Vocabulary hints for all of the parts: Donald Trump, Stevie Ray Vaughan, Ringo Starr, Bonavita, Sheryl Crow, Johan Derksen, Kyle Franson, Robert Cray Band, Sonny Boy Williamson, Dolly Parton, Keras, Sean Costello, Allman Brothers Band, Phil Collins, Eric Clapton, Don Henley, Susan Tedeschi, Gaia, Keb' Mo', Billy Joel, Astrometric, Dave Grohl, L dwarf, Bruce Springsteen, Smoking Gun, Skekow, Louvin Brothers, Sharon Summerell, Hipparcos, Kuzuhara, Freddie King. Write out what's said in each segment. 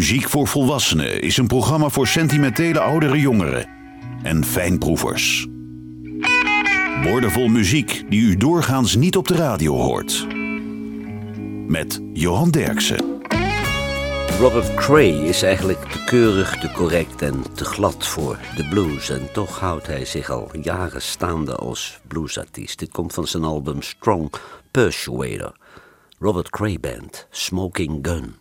Muziek voor Volwassenen is een programma voor sentimentele oudere jongeren en fijnproevers. Woordenvol muziek die u doorgaans niet op de radio hoort. Met Johan Derksen. Robert Cray is eigenlijk te keurig, te correct en te glad voor de blues. En toch houdt hij zich al jaren staande als bluesartiest. Dit komt van zijn album Strong Persuader. Robert Cray Band, Smoking Gun.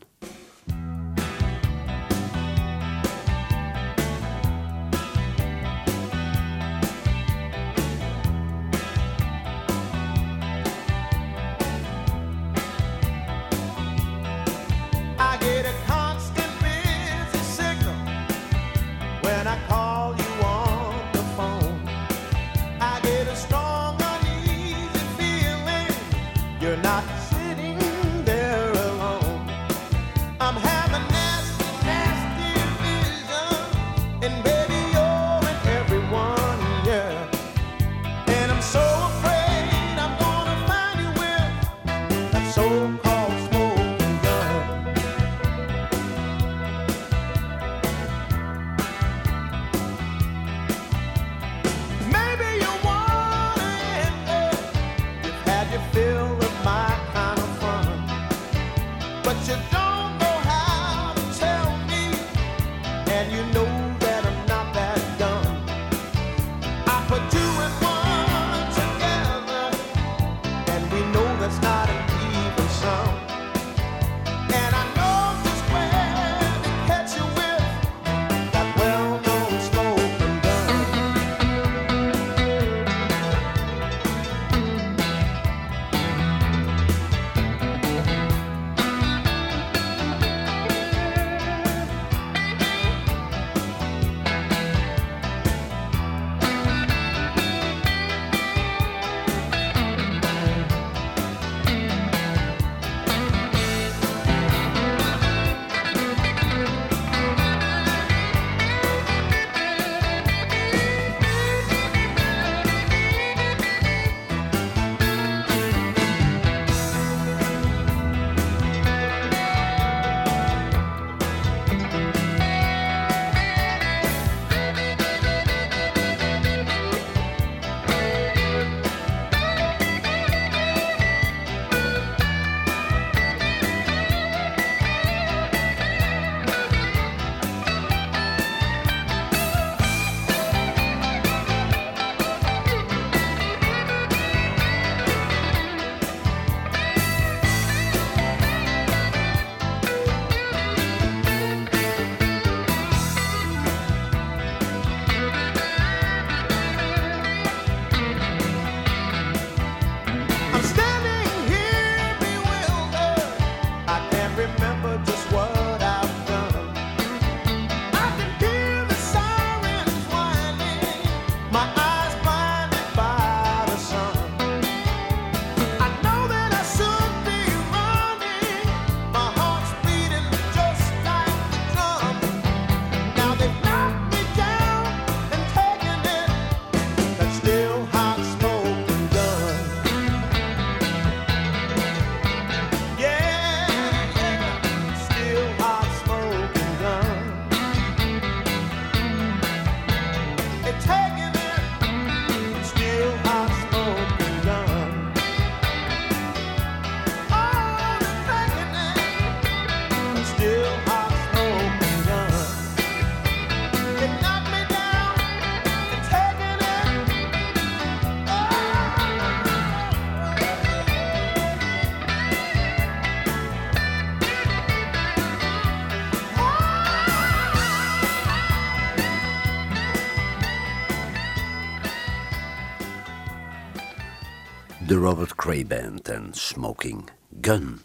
Robert Cray Band en Smoking Gun.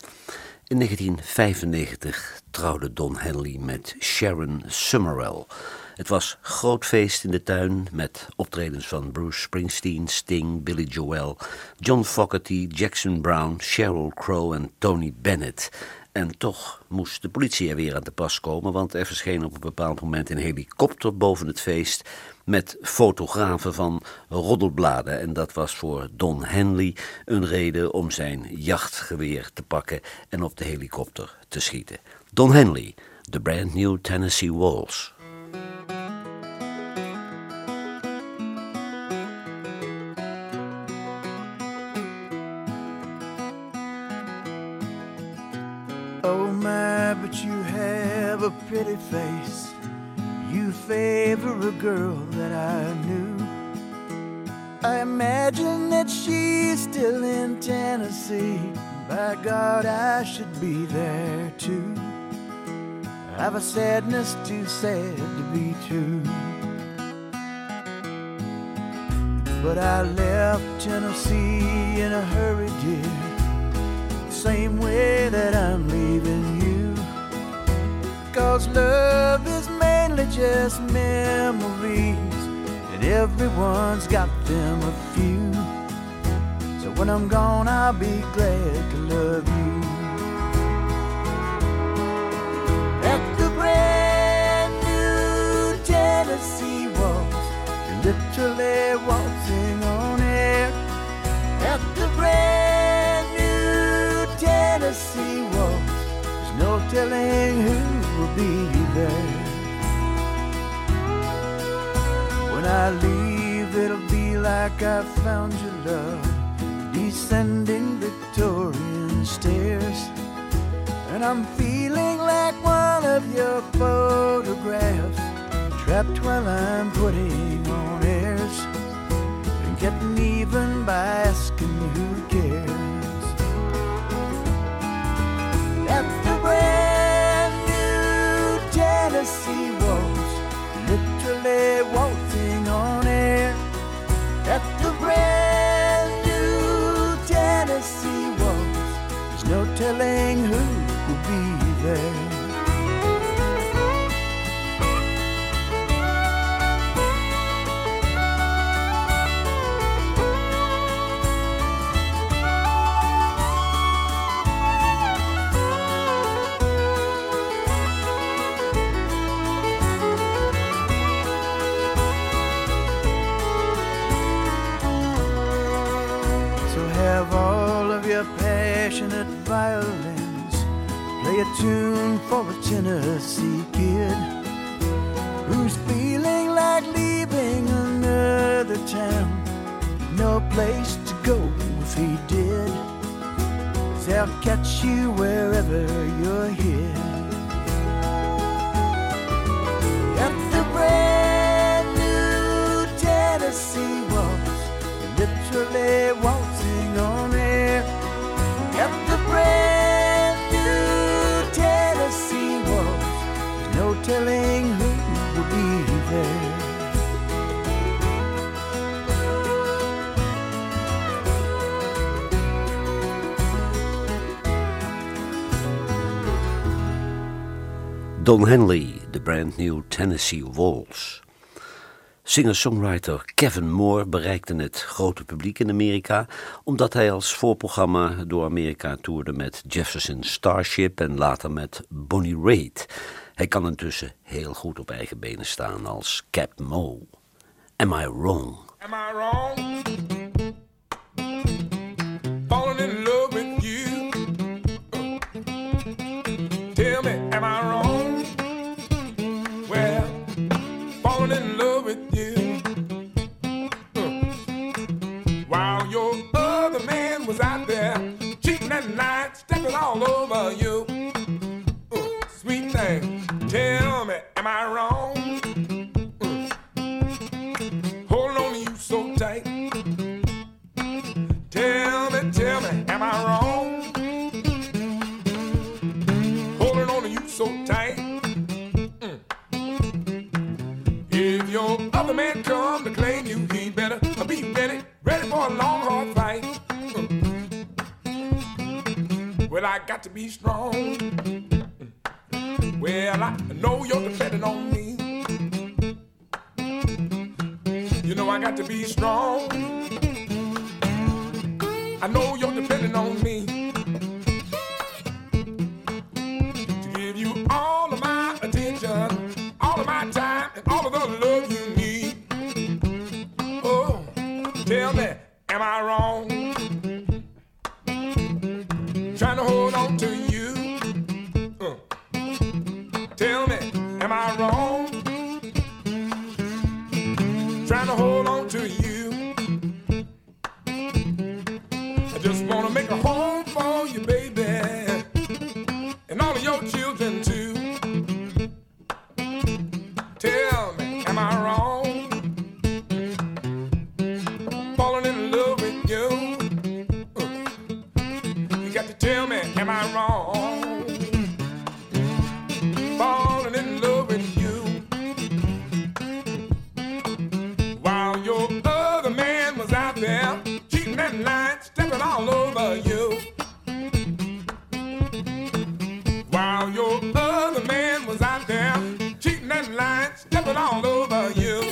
In 1995 trouwde Don Henley met Sharon Summerell. Het was groot feest in de tuin met optredens van Bruce Springsteen, Sting, Billy Joel, John Fogerty, Jackson Brown, Sheryl Crow en Tony Bennett. En toch moest de politie er weer aan te pas komen, want er verscheen op een bepaald moment een helikopter boven het feest met fotografen van roddelbladen. En dat was voor Don Henley een reden om zijn jachtgeweer te pakken en op de helikopter te schieten. Don Henley, the brand new Tennessee Waltz. Oh my, but you have a pretty face. You favor a girl that I knew. I imagine that she's still in Tennessee. By God, I should be there too. I have a sadness too sad to be true. But I left Tennessee in a hurry, dear, same way that I'm leaving you. 'Cause love is mainly just memories, and everyone's got them a few. So when I'm gone, I'll be glad to love you. At the brand new Tennessee Waltz, literally waltzing on air. At the brand new Tennessee Waltz, there's no telling who will be there. When I leave, it'll be like I found your love, descending Victorian stairs. And I'm feeling like one of your photographs, trapped while I'm putting on airs, and getting even by asking who cares. At the brand new Tennessee Waltz, literally waltzing on air. At the brand new Tennessee Waltz, there's no telling who will be there. Passionate violins play a tune for a Tennessee kid who's feeling like leaving another town, no place to go if he did. 'Cause they'll catch you wherever you're hid. At the brand new Tennessee Waltz, literally waltzing on air. At the brand new Tennessee Waltz, there's no telling who will be there. Don Henley, the brand new Tennessee Waltz. Singer-songwriter Keb' Mo' bereikte het grote publiek in Amerika omdat hij als voorprogramma door Amerika toerde met Jefferson Starship en later met Bonnie Raitt. Hij kan intussen heel goed op eigen benen staan als Keb' Mo'. Am I wrong? Am I wrong? Falling in love with you. Tell me, am I wrong? All over you, sweet thing. Tell me, am I wrong? Holding on to you so tight. Tell me, am I wrong? Holding on to you so tight. If your other man come to claim you, he better be ready for a long, hard fight. Well, I got to be strong. Well, I know you're depending on me. You know I got to be strong. I know you're depending on me. To give you all of my attention, all of my time, and all of the love you need. Oh, tell me, am I wrong? got to tell me, am I wrong? Falling in love with you while your other man was out there cheating that night, stepping all over you. While your other man was out there cheating that night, stepping all over you.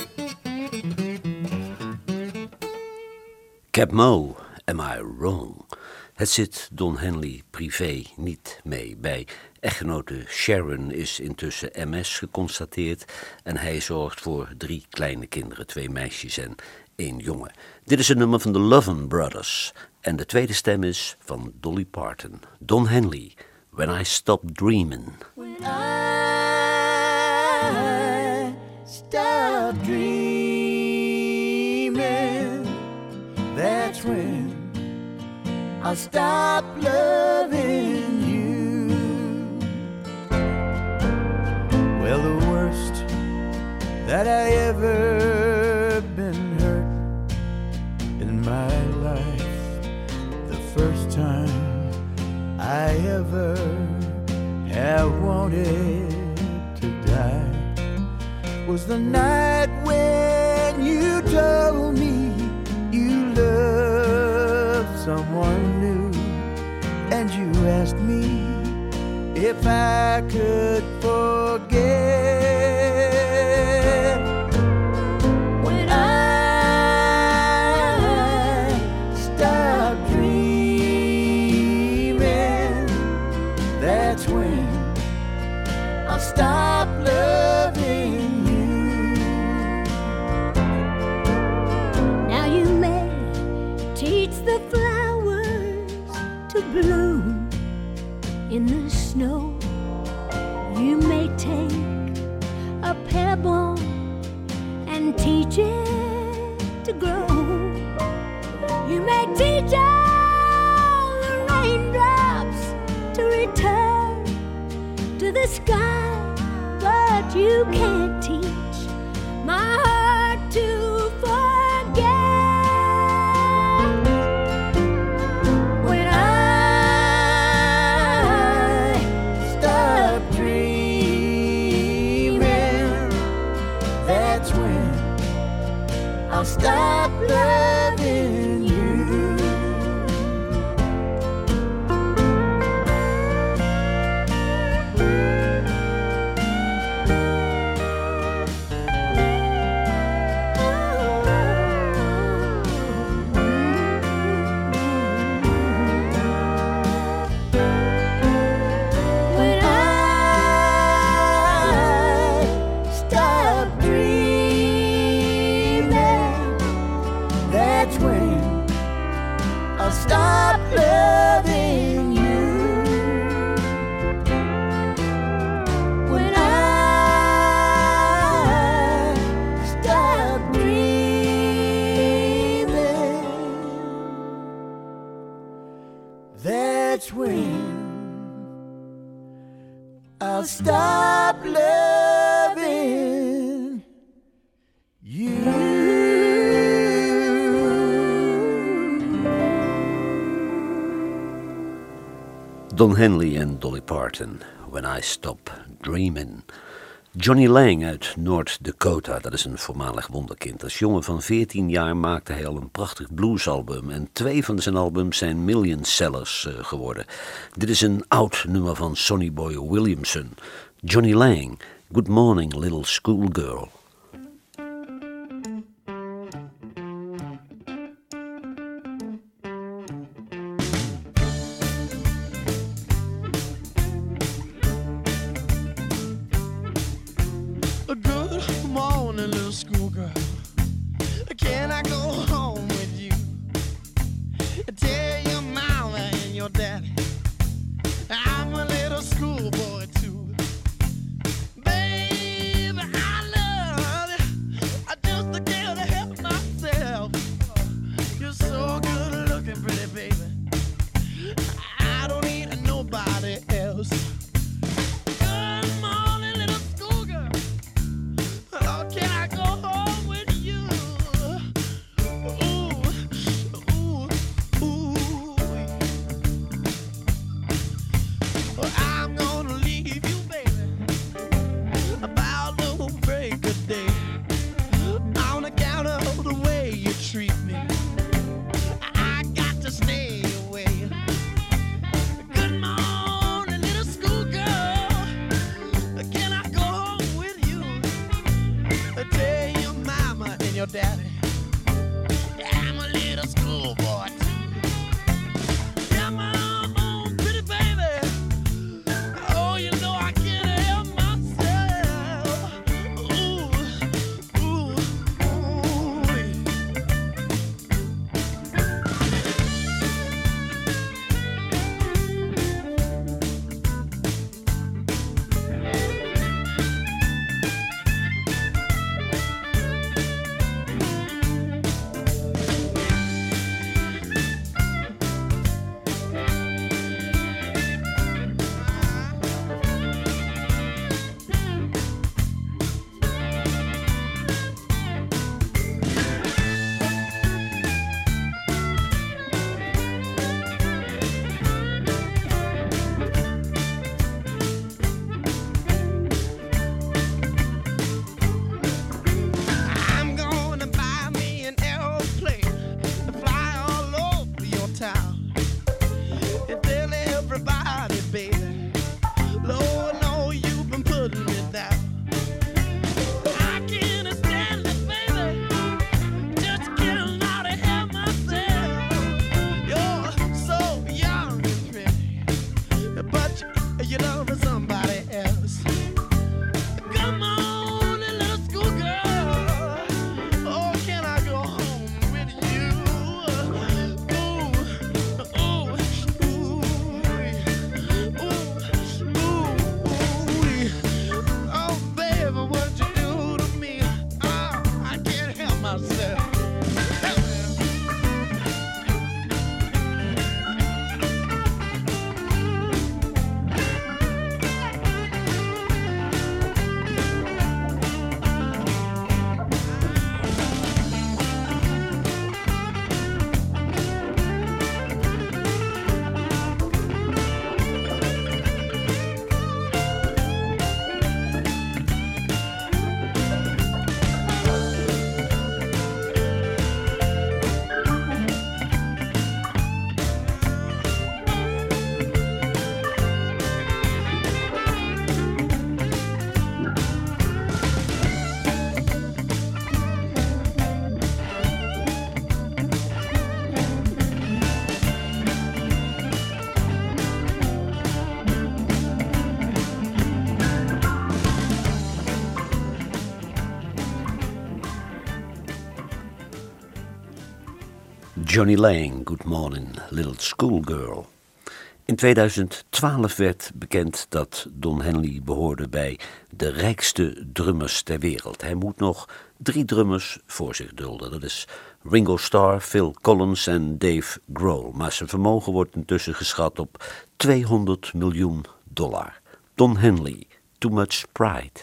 Keb' Mo', am I wrong? Het zit Don Henley privé niet mee. Bij echtgenote Sharon is intussen MS geconstateerd en hij zorgt voor 3 kleine kinderen, 2 meisjes en 1 jongen. Dit is een nummer van de Louvin Brothers en de tweede stem is van Dolly Parton. Don Henley, When I Stop Dreamin'. When I stop dreamin', that's when I'll stop loving you. Well, the worst that I ever been hurt in my life, the first time I ever have wanted to die, was the night when you told me you loved someone. And you asked me if I could forget. When I stop dreaming, that's when I'll stop loving you. Now you may teach the flowers to bloom in the snow, you may take a pebble and teach it to grow. You may teach all the raindrops to return to the sky, but you can't teach my heart to. Stop loving you. When I stop dreaming, that's when I'll stop loving you. When I stop dreaming, that's when I'll stop loving you. Don Henley en Dolly Parton, When I Stop Dreamin'. Jonny Lang uit Noord-Dakota, dat is een voormalig wonderkind. Als jongen van 14 jaar maakte hij al een prachtig bluesalbum en 2 van zijn albums zijn millionsellers geworden. Dit is een oud nummer van Sonny Boy Williamson. Jonny Lang, Good Morning Little Schoolgirl. daddy. I'm a little schoolboy too. Come on, on, pretty baby. Oh, you know I can't help myself. Ooh, ooh, Jonny Lang, Good Morning, Little Schoolgirl. In 2012 werd bekend dat Don Henley behoorde bij de rijkste drummers ter wereld. Hij moet nog 3 drummers voor zich dulden. Dat is Ringo Starr, Phil Collins en Dave Grohl. Maar zijn vermogen wordt intussen geschat op $200 miljoen. Don Henley, Too Much Pride.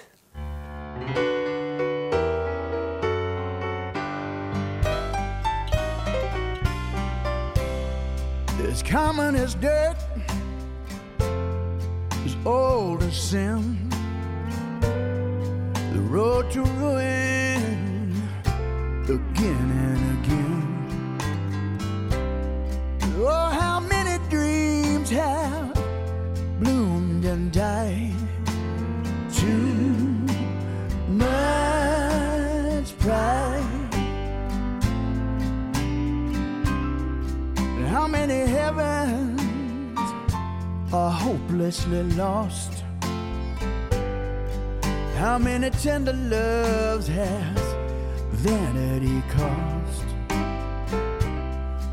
It's common as dirt, it's old as sin. The road to ruin, again and again. Oh, how many dreams have bloomed and died. Too much pride. How many heavens are hopelessly lost? How many tender loves has vanity cost?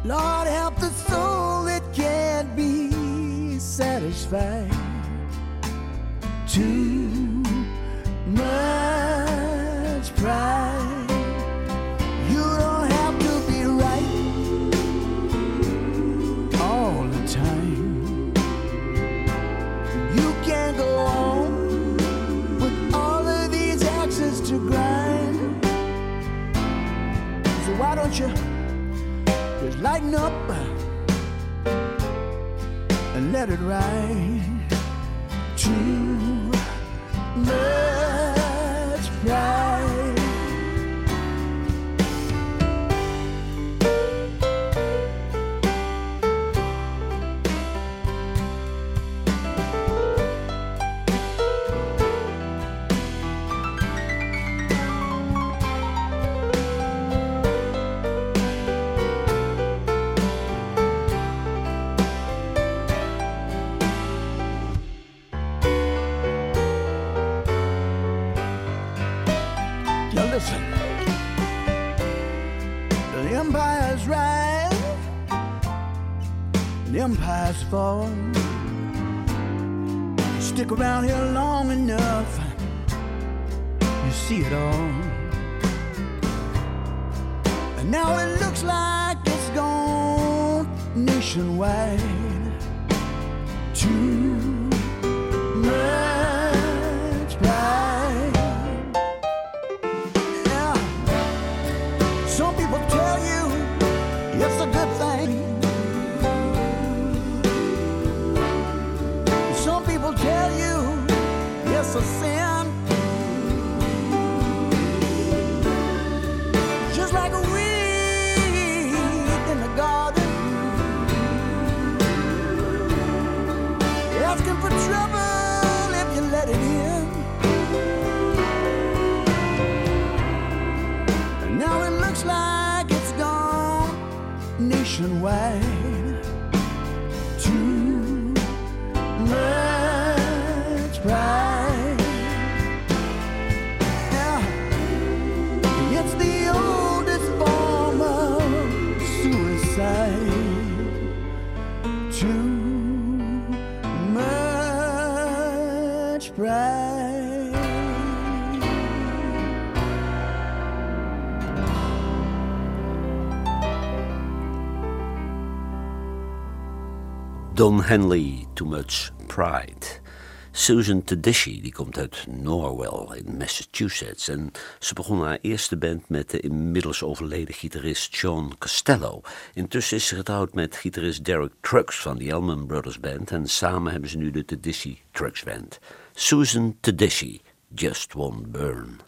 Lord, help the soul that can't be satisfied. Too much pride. You don't have to be right all the time. You can't go on with all of these axes to grind. So why don't you just lighten up and let it ride? Too much pride. last for. You stick around here long enough, you see it all. And now it looks like it's gone nationwide. Too much pride. Yeah. Some people tell you it's a good thing. Some people tell you it's a sin. Just like a weed in the garden, asking for trouble if you let it in. And now it looks like it's gone nationwide. Too much pride. Don Henley, Too Much Pride. Susan Tedeschi, die komt uit Norwell in Massachusetts. En ze begon haar eerste band met de inmiddels overleden gitarist Sean Costello. Intussen is ze getrouwd met gitarist Derek Trucks van de Allman Brothers Band. En samen hebben ze nu de Tedeschi Trucks Band. Susan Tedeschi, Just Won't Burn.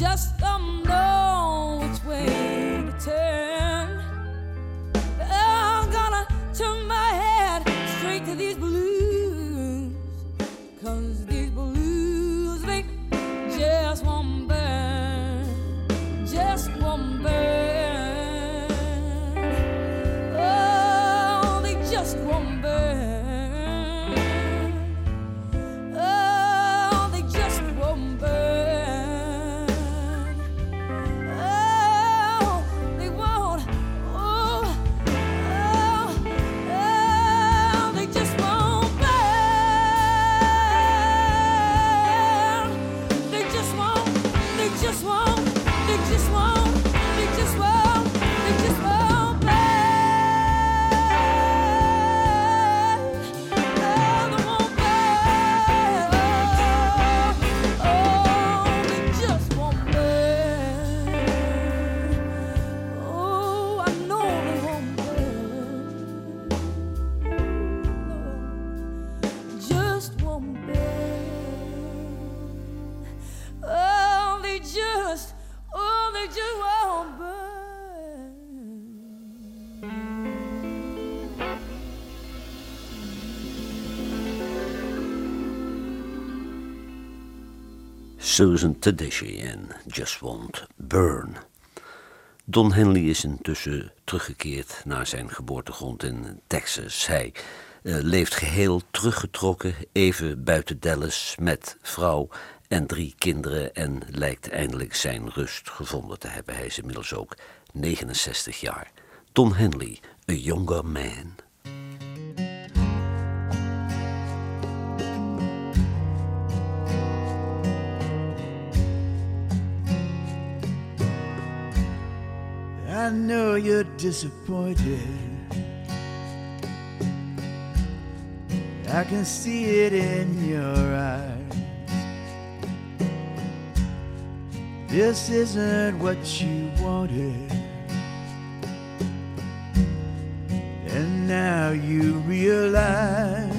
just don't know which way to turn. I'm gonna turn my head straight to these blues, 'cause these blues, they just won't burn, just won't burn. Oh, they just won't burn. Susan Tedeschi en Just Won't Burn. Don Henley is intussen teruggekeerd naar zijn geboortegrond in Texas. Hij leeft geheel teruggetrokken, even buiten Dallas, met vrouw en 3 kinderen... en lijkt eindelijk zijn rust gevonden te hebben. Hij is inmiddels ook 69 jaar. Don Henley, a younger man. I know you're disappointed, I can see it in your eyes. This isn't what you wanted, and now you realize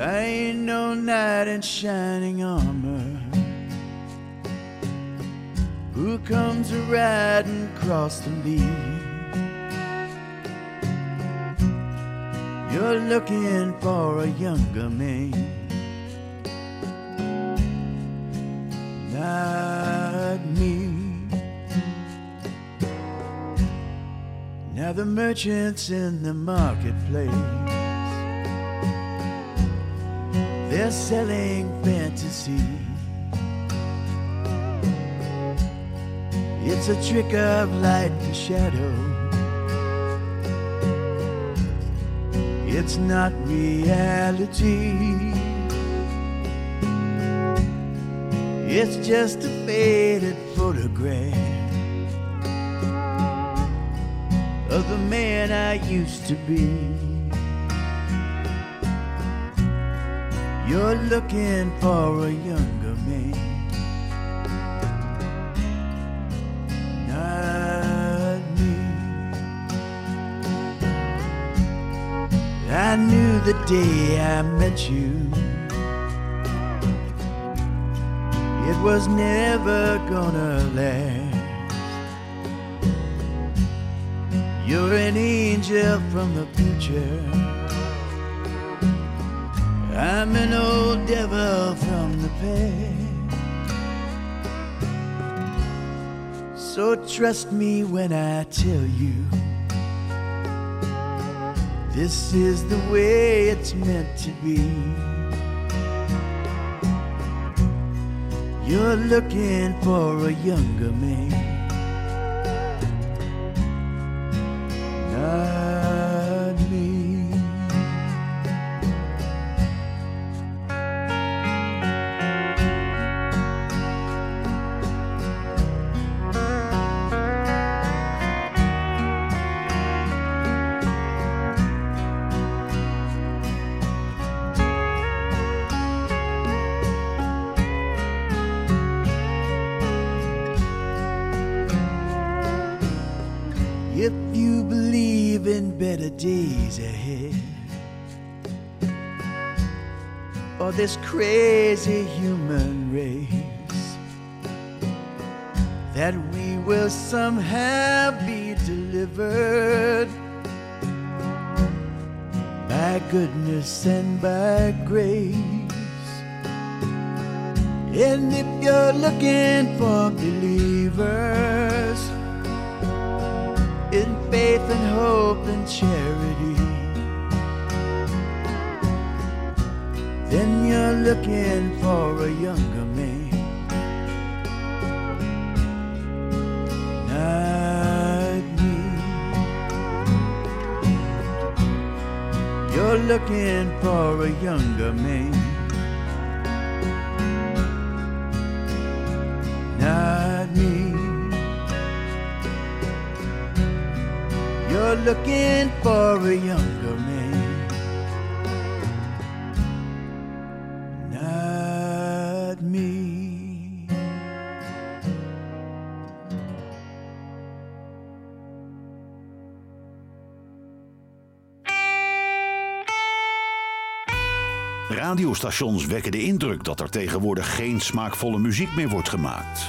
I ain't no knight in shining armor who comes a-riding across the leaves. You're looking for a younger man, not me. Now the merchants in the marketplace, they're selling fantasy. It's a trick of light and shadow, it's not reality. It's just a faded photograph of the man I used to be. You're looking for a younger man, I knew the day I met you, it was never gonna last. You're an angel from the future, I'm an old devil from the past. So trust me when I tell you, this is the way it's meant to be. You're looking for a younger man, not me. Days ahead, or this crazy human race, that we will somehow be delivered by goodness and by grace. And if you're looking for believers in faith and hope and charity, then you're looking for a younger man, not me. You're looking for a younger man, not me. You're looking for a younger man. Radiostations wekken de indruk dat er tegenwoordig geen smaakvolle muziek meer wordt gemaakt.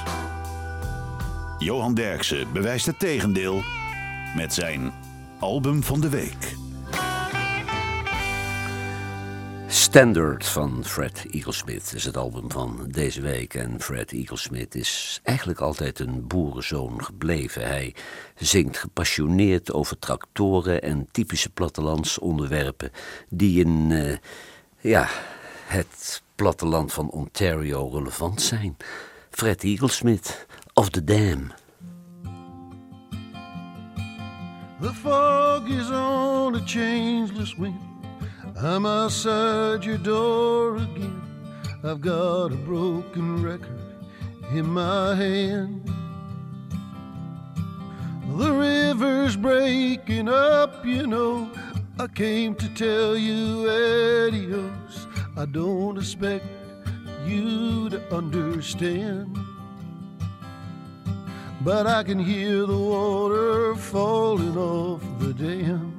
Johan Derksen bewijst het tegendeel met zijn album van de week. Standard van Fred Eaglesmith is het album van deze week. En Fred Eaglesmith is eigenlijk altijd een boerenzoon gebleven. Hij zingt gepassioneerd over tractoren en typische plattelandsonderwerpen die in... het platteland van Ontario relevant zijn. Fred Eaglesmith of The Dam. The fog is on a changeless wind. I'm outside your door again. I've got a broken record in my hand. The river's breaking up, you know. I came to tell you adios. I don't expect you to understand, but I can hear the water falling off the dam.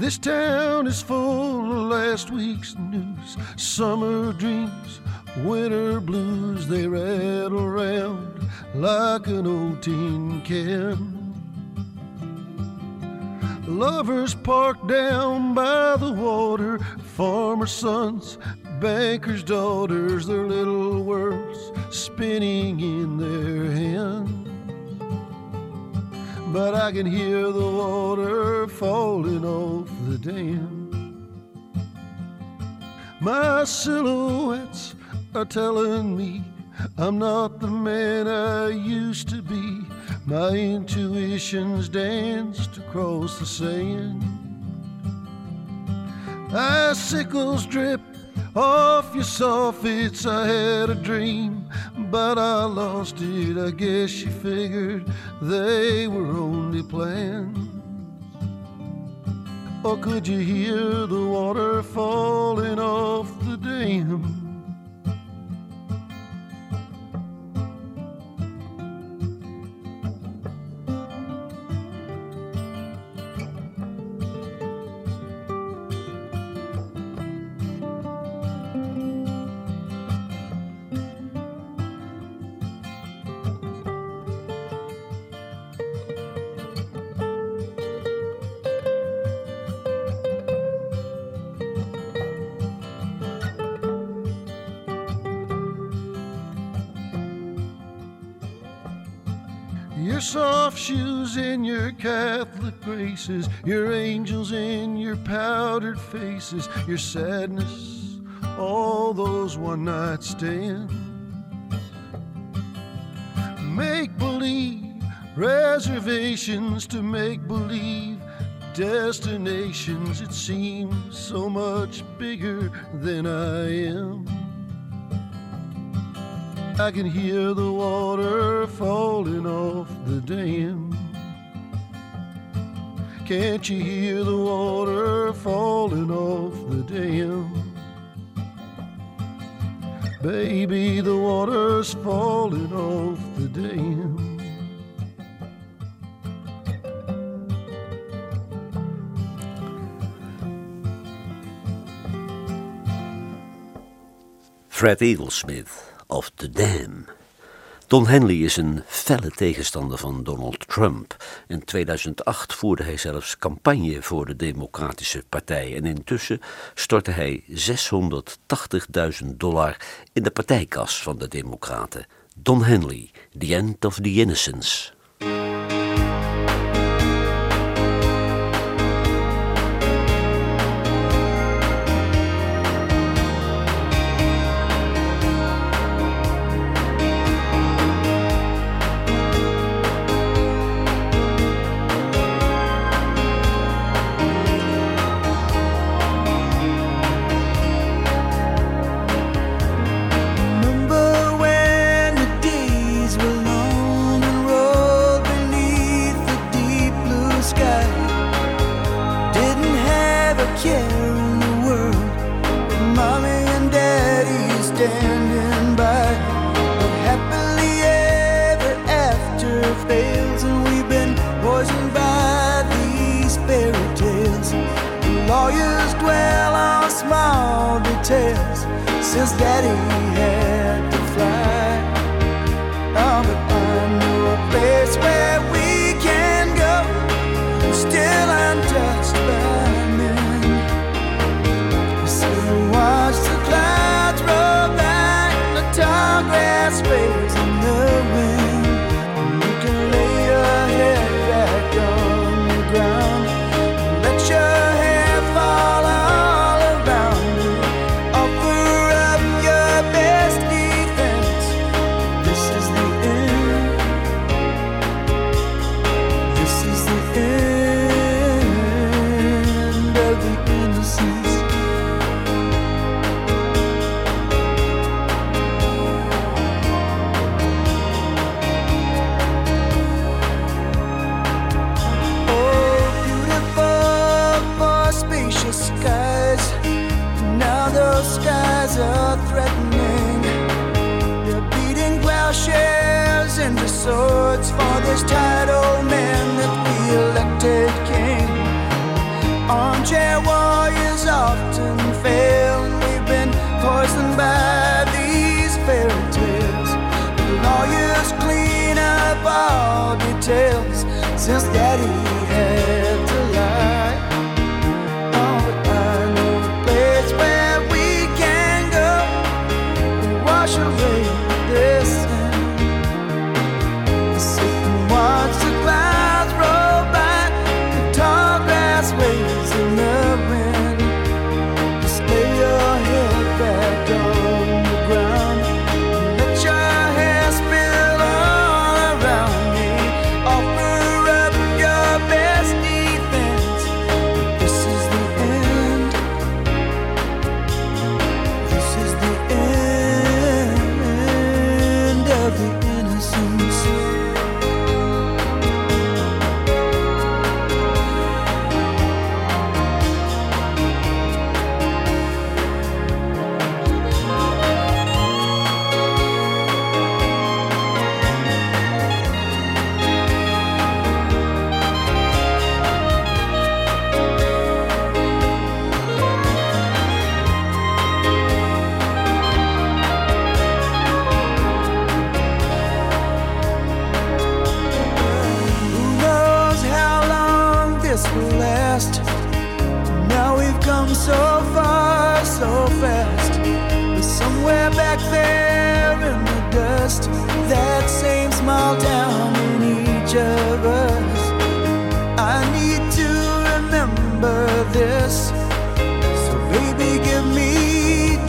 This town is full of last week's news. Summer dreams, winter blues, they rattle round like an old tin can. Lovers parked down by the water, farmers' sons, bankers' daughters, their little words spinning in their hand. But I can hear the water falling off the dam. My silhouettes are telling me I'm not the man I used to be. My intuitions danced across the sand. Icicles drip off your soffits. I had a dream, but I lost it. I guess you figured they were only plans. Or could you hear the water falling off the dam? Your soft shoes and your Catholic graces, your angels and your powdered faces, your sadness, all those one-night stands. Make-believe reservations to make-believe destinations. It seems so much bigger than I am. I can hear the water falling off the dam. Can't you hear the water falling off the dam? Baby, the water's falling off the dam. Fred Eaglesmith of The Dam. Don Henley is een felle tegenstander van Donald Trump. In 2008 voerde hij zelfs campagne voor de Democratische Partij. En intussen stortte hij $680.000 in de partijkas van de Democraten. Don Henley, The End of the Innocence. Since Daddy had to fly, oh, but I knew a place where we can go, still untouched by men. So watch the clouds roll by, and the tall grass waves in the wind, and you can lay your head back on the ground, and let your hair fall out. Are threatening, they're beating plowshares into swords for this tired old man that we elected king. Armchair warriors often fail, and we've been poisoned by these fairy tales. The lawyers clean up all details since Daddy had to lie.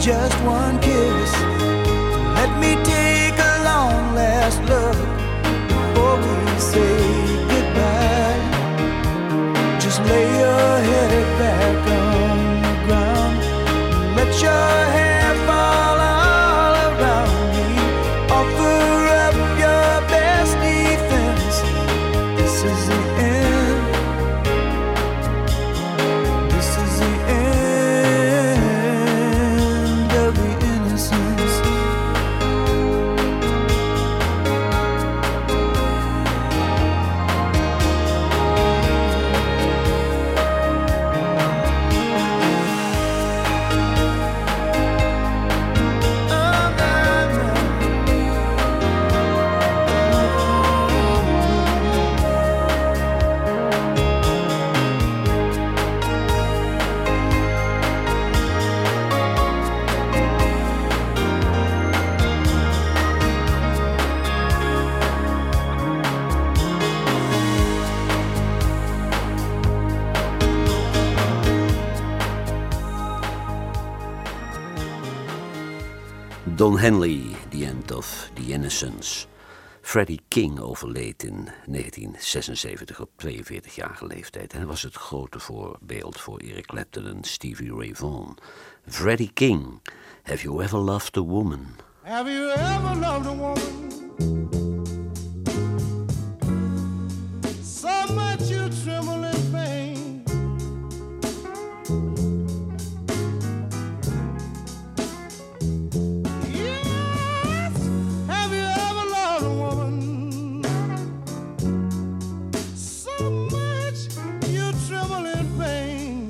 Just one kiss, let me take a long last look before we say goodbye. Just lay your head back on the ground, let your hair fall all around me, offer up your best defense. This is the end, this is the end of Don Henley, The End of the Innocence. Freddie King overleed in 1976 op 42-jarige leeftijd. Hij was het grote voorbeeld voor Eric Clapton en Stevie Ray Vaughan. Freddie King, Have You Ever Loved a Woman? Have you ever loved a woman? So much you tremble in pain. Yes, have you ever loved a woman? So much you tremble in pain.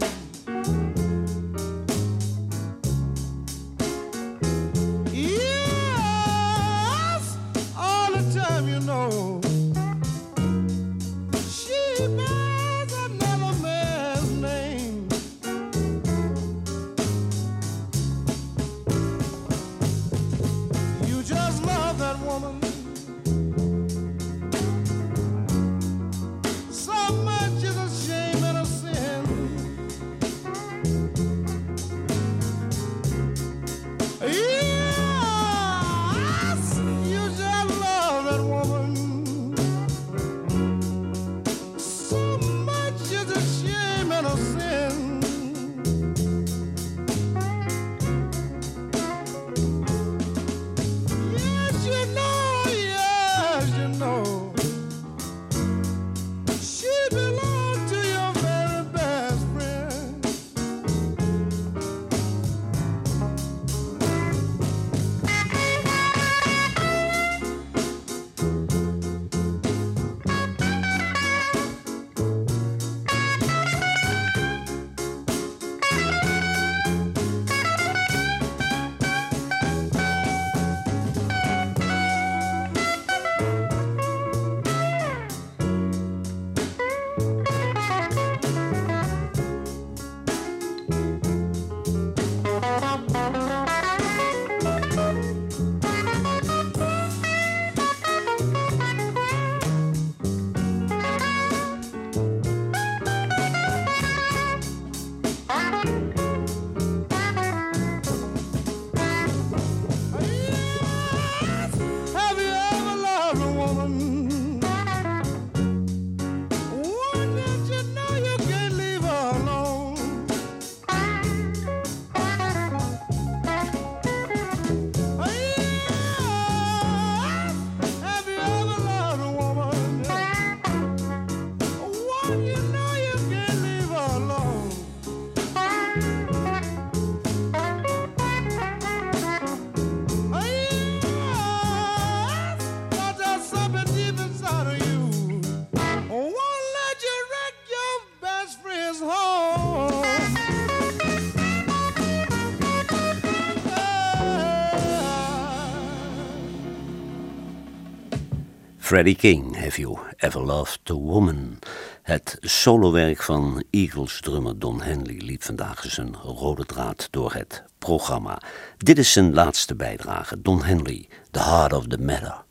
Freddie King, Have You Ever Loved a Woman? Het solowerk van Eagles-drummer Don Henley liep vandaag zijn rode draad door het programma. Dit is zijn laatste bijdrage, Don Henley, The Heart of the Matter.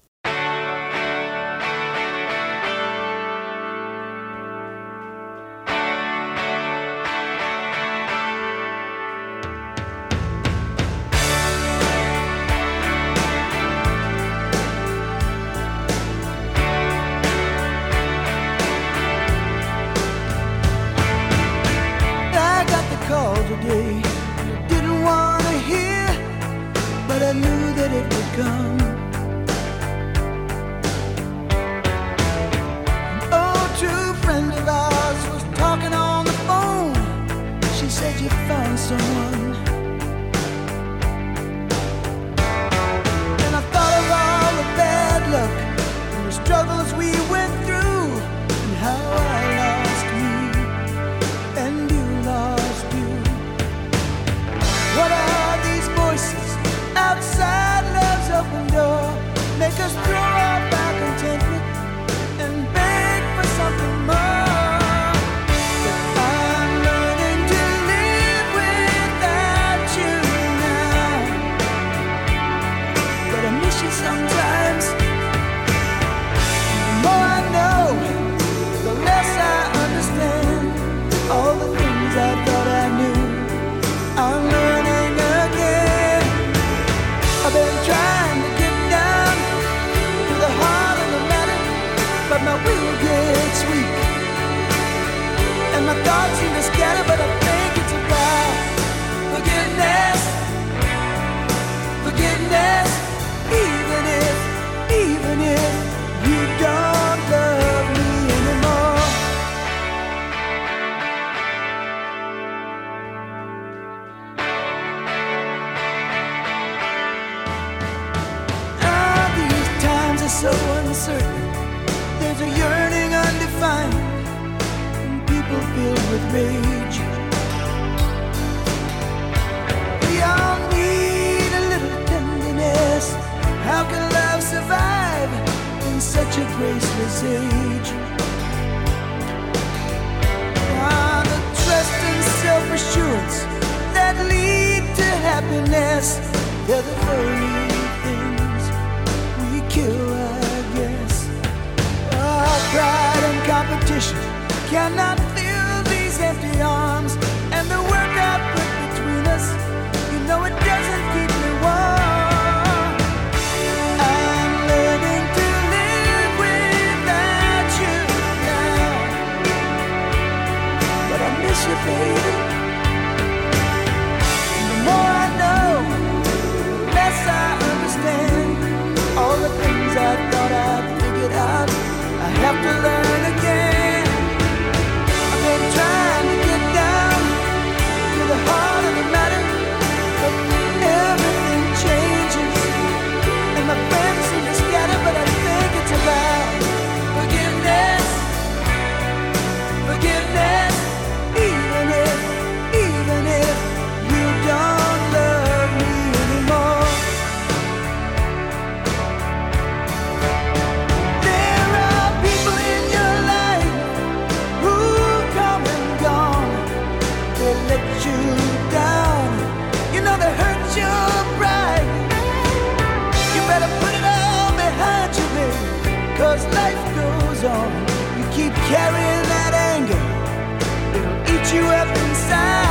I Carrying that anger, it'll eat you up inside.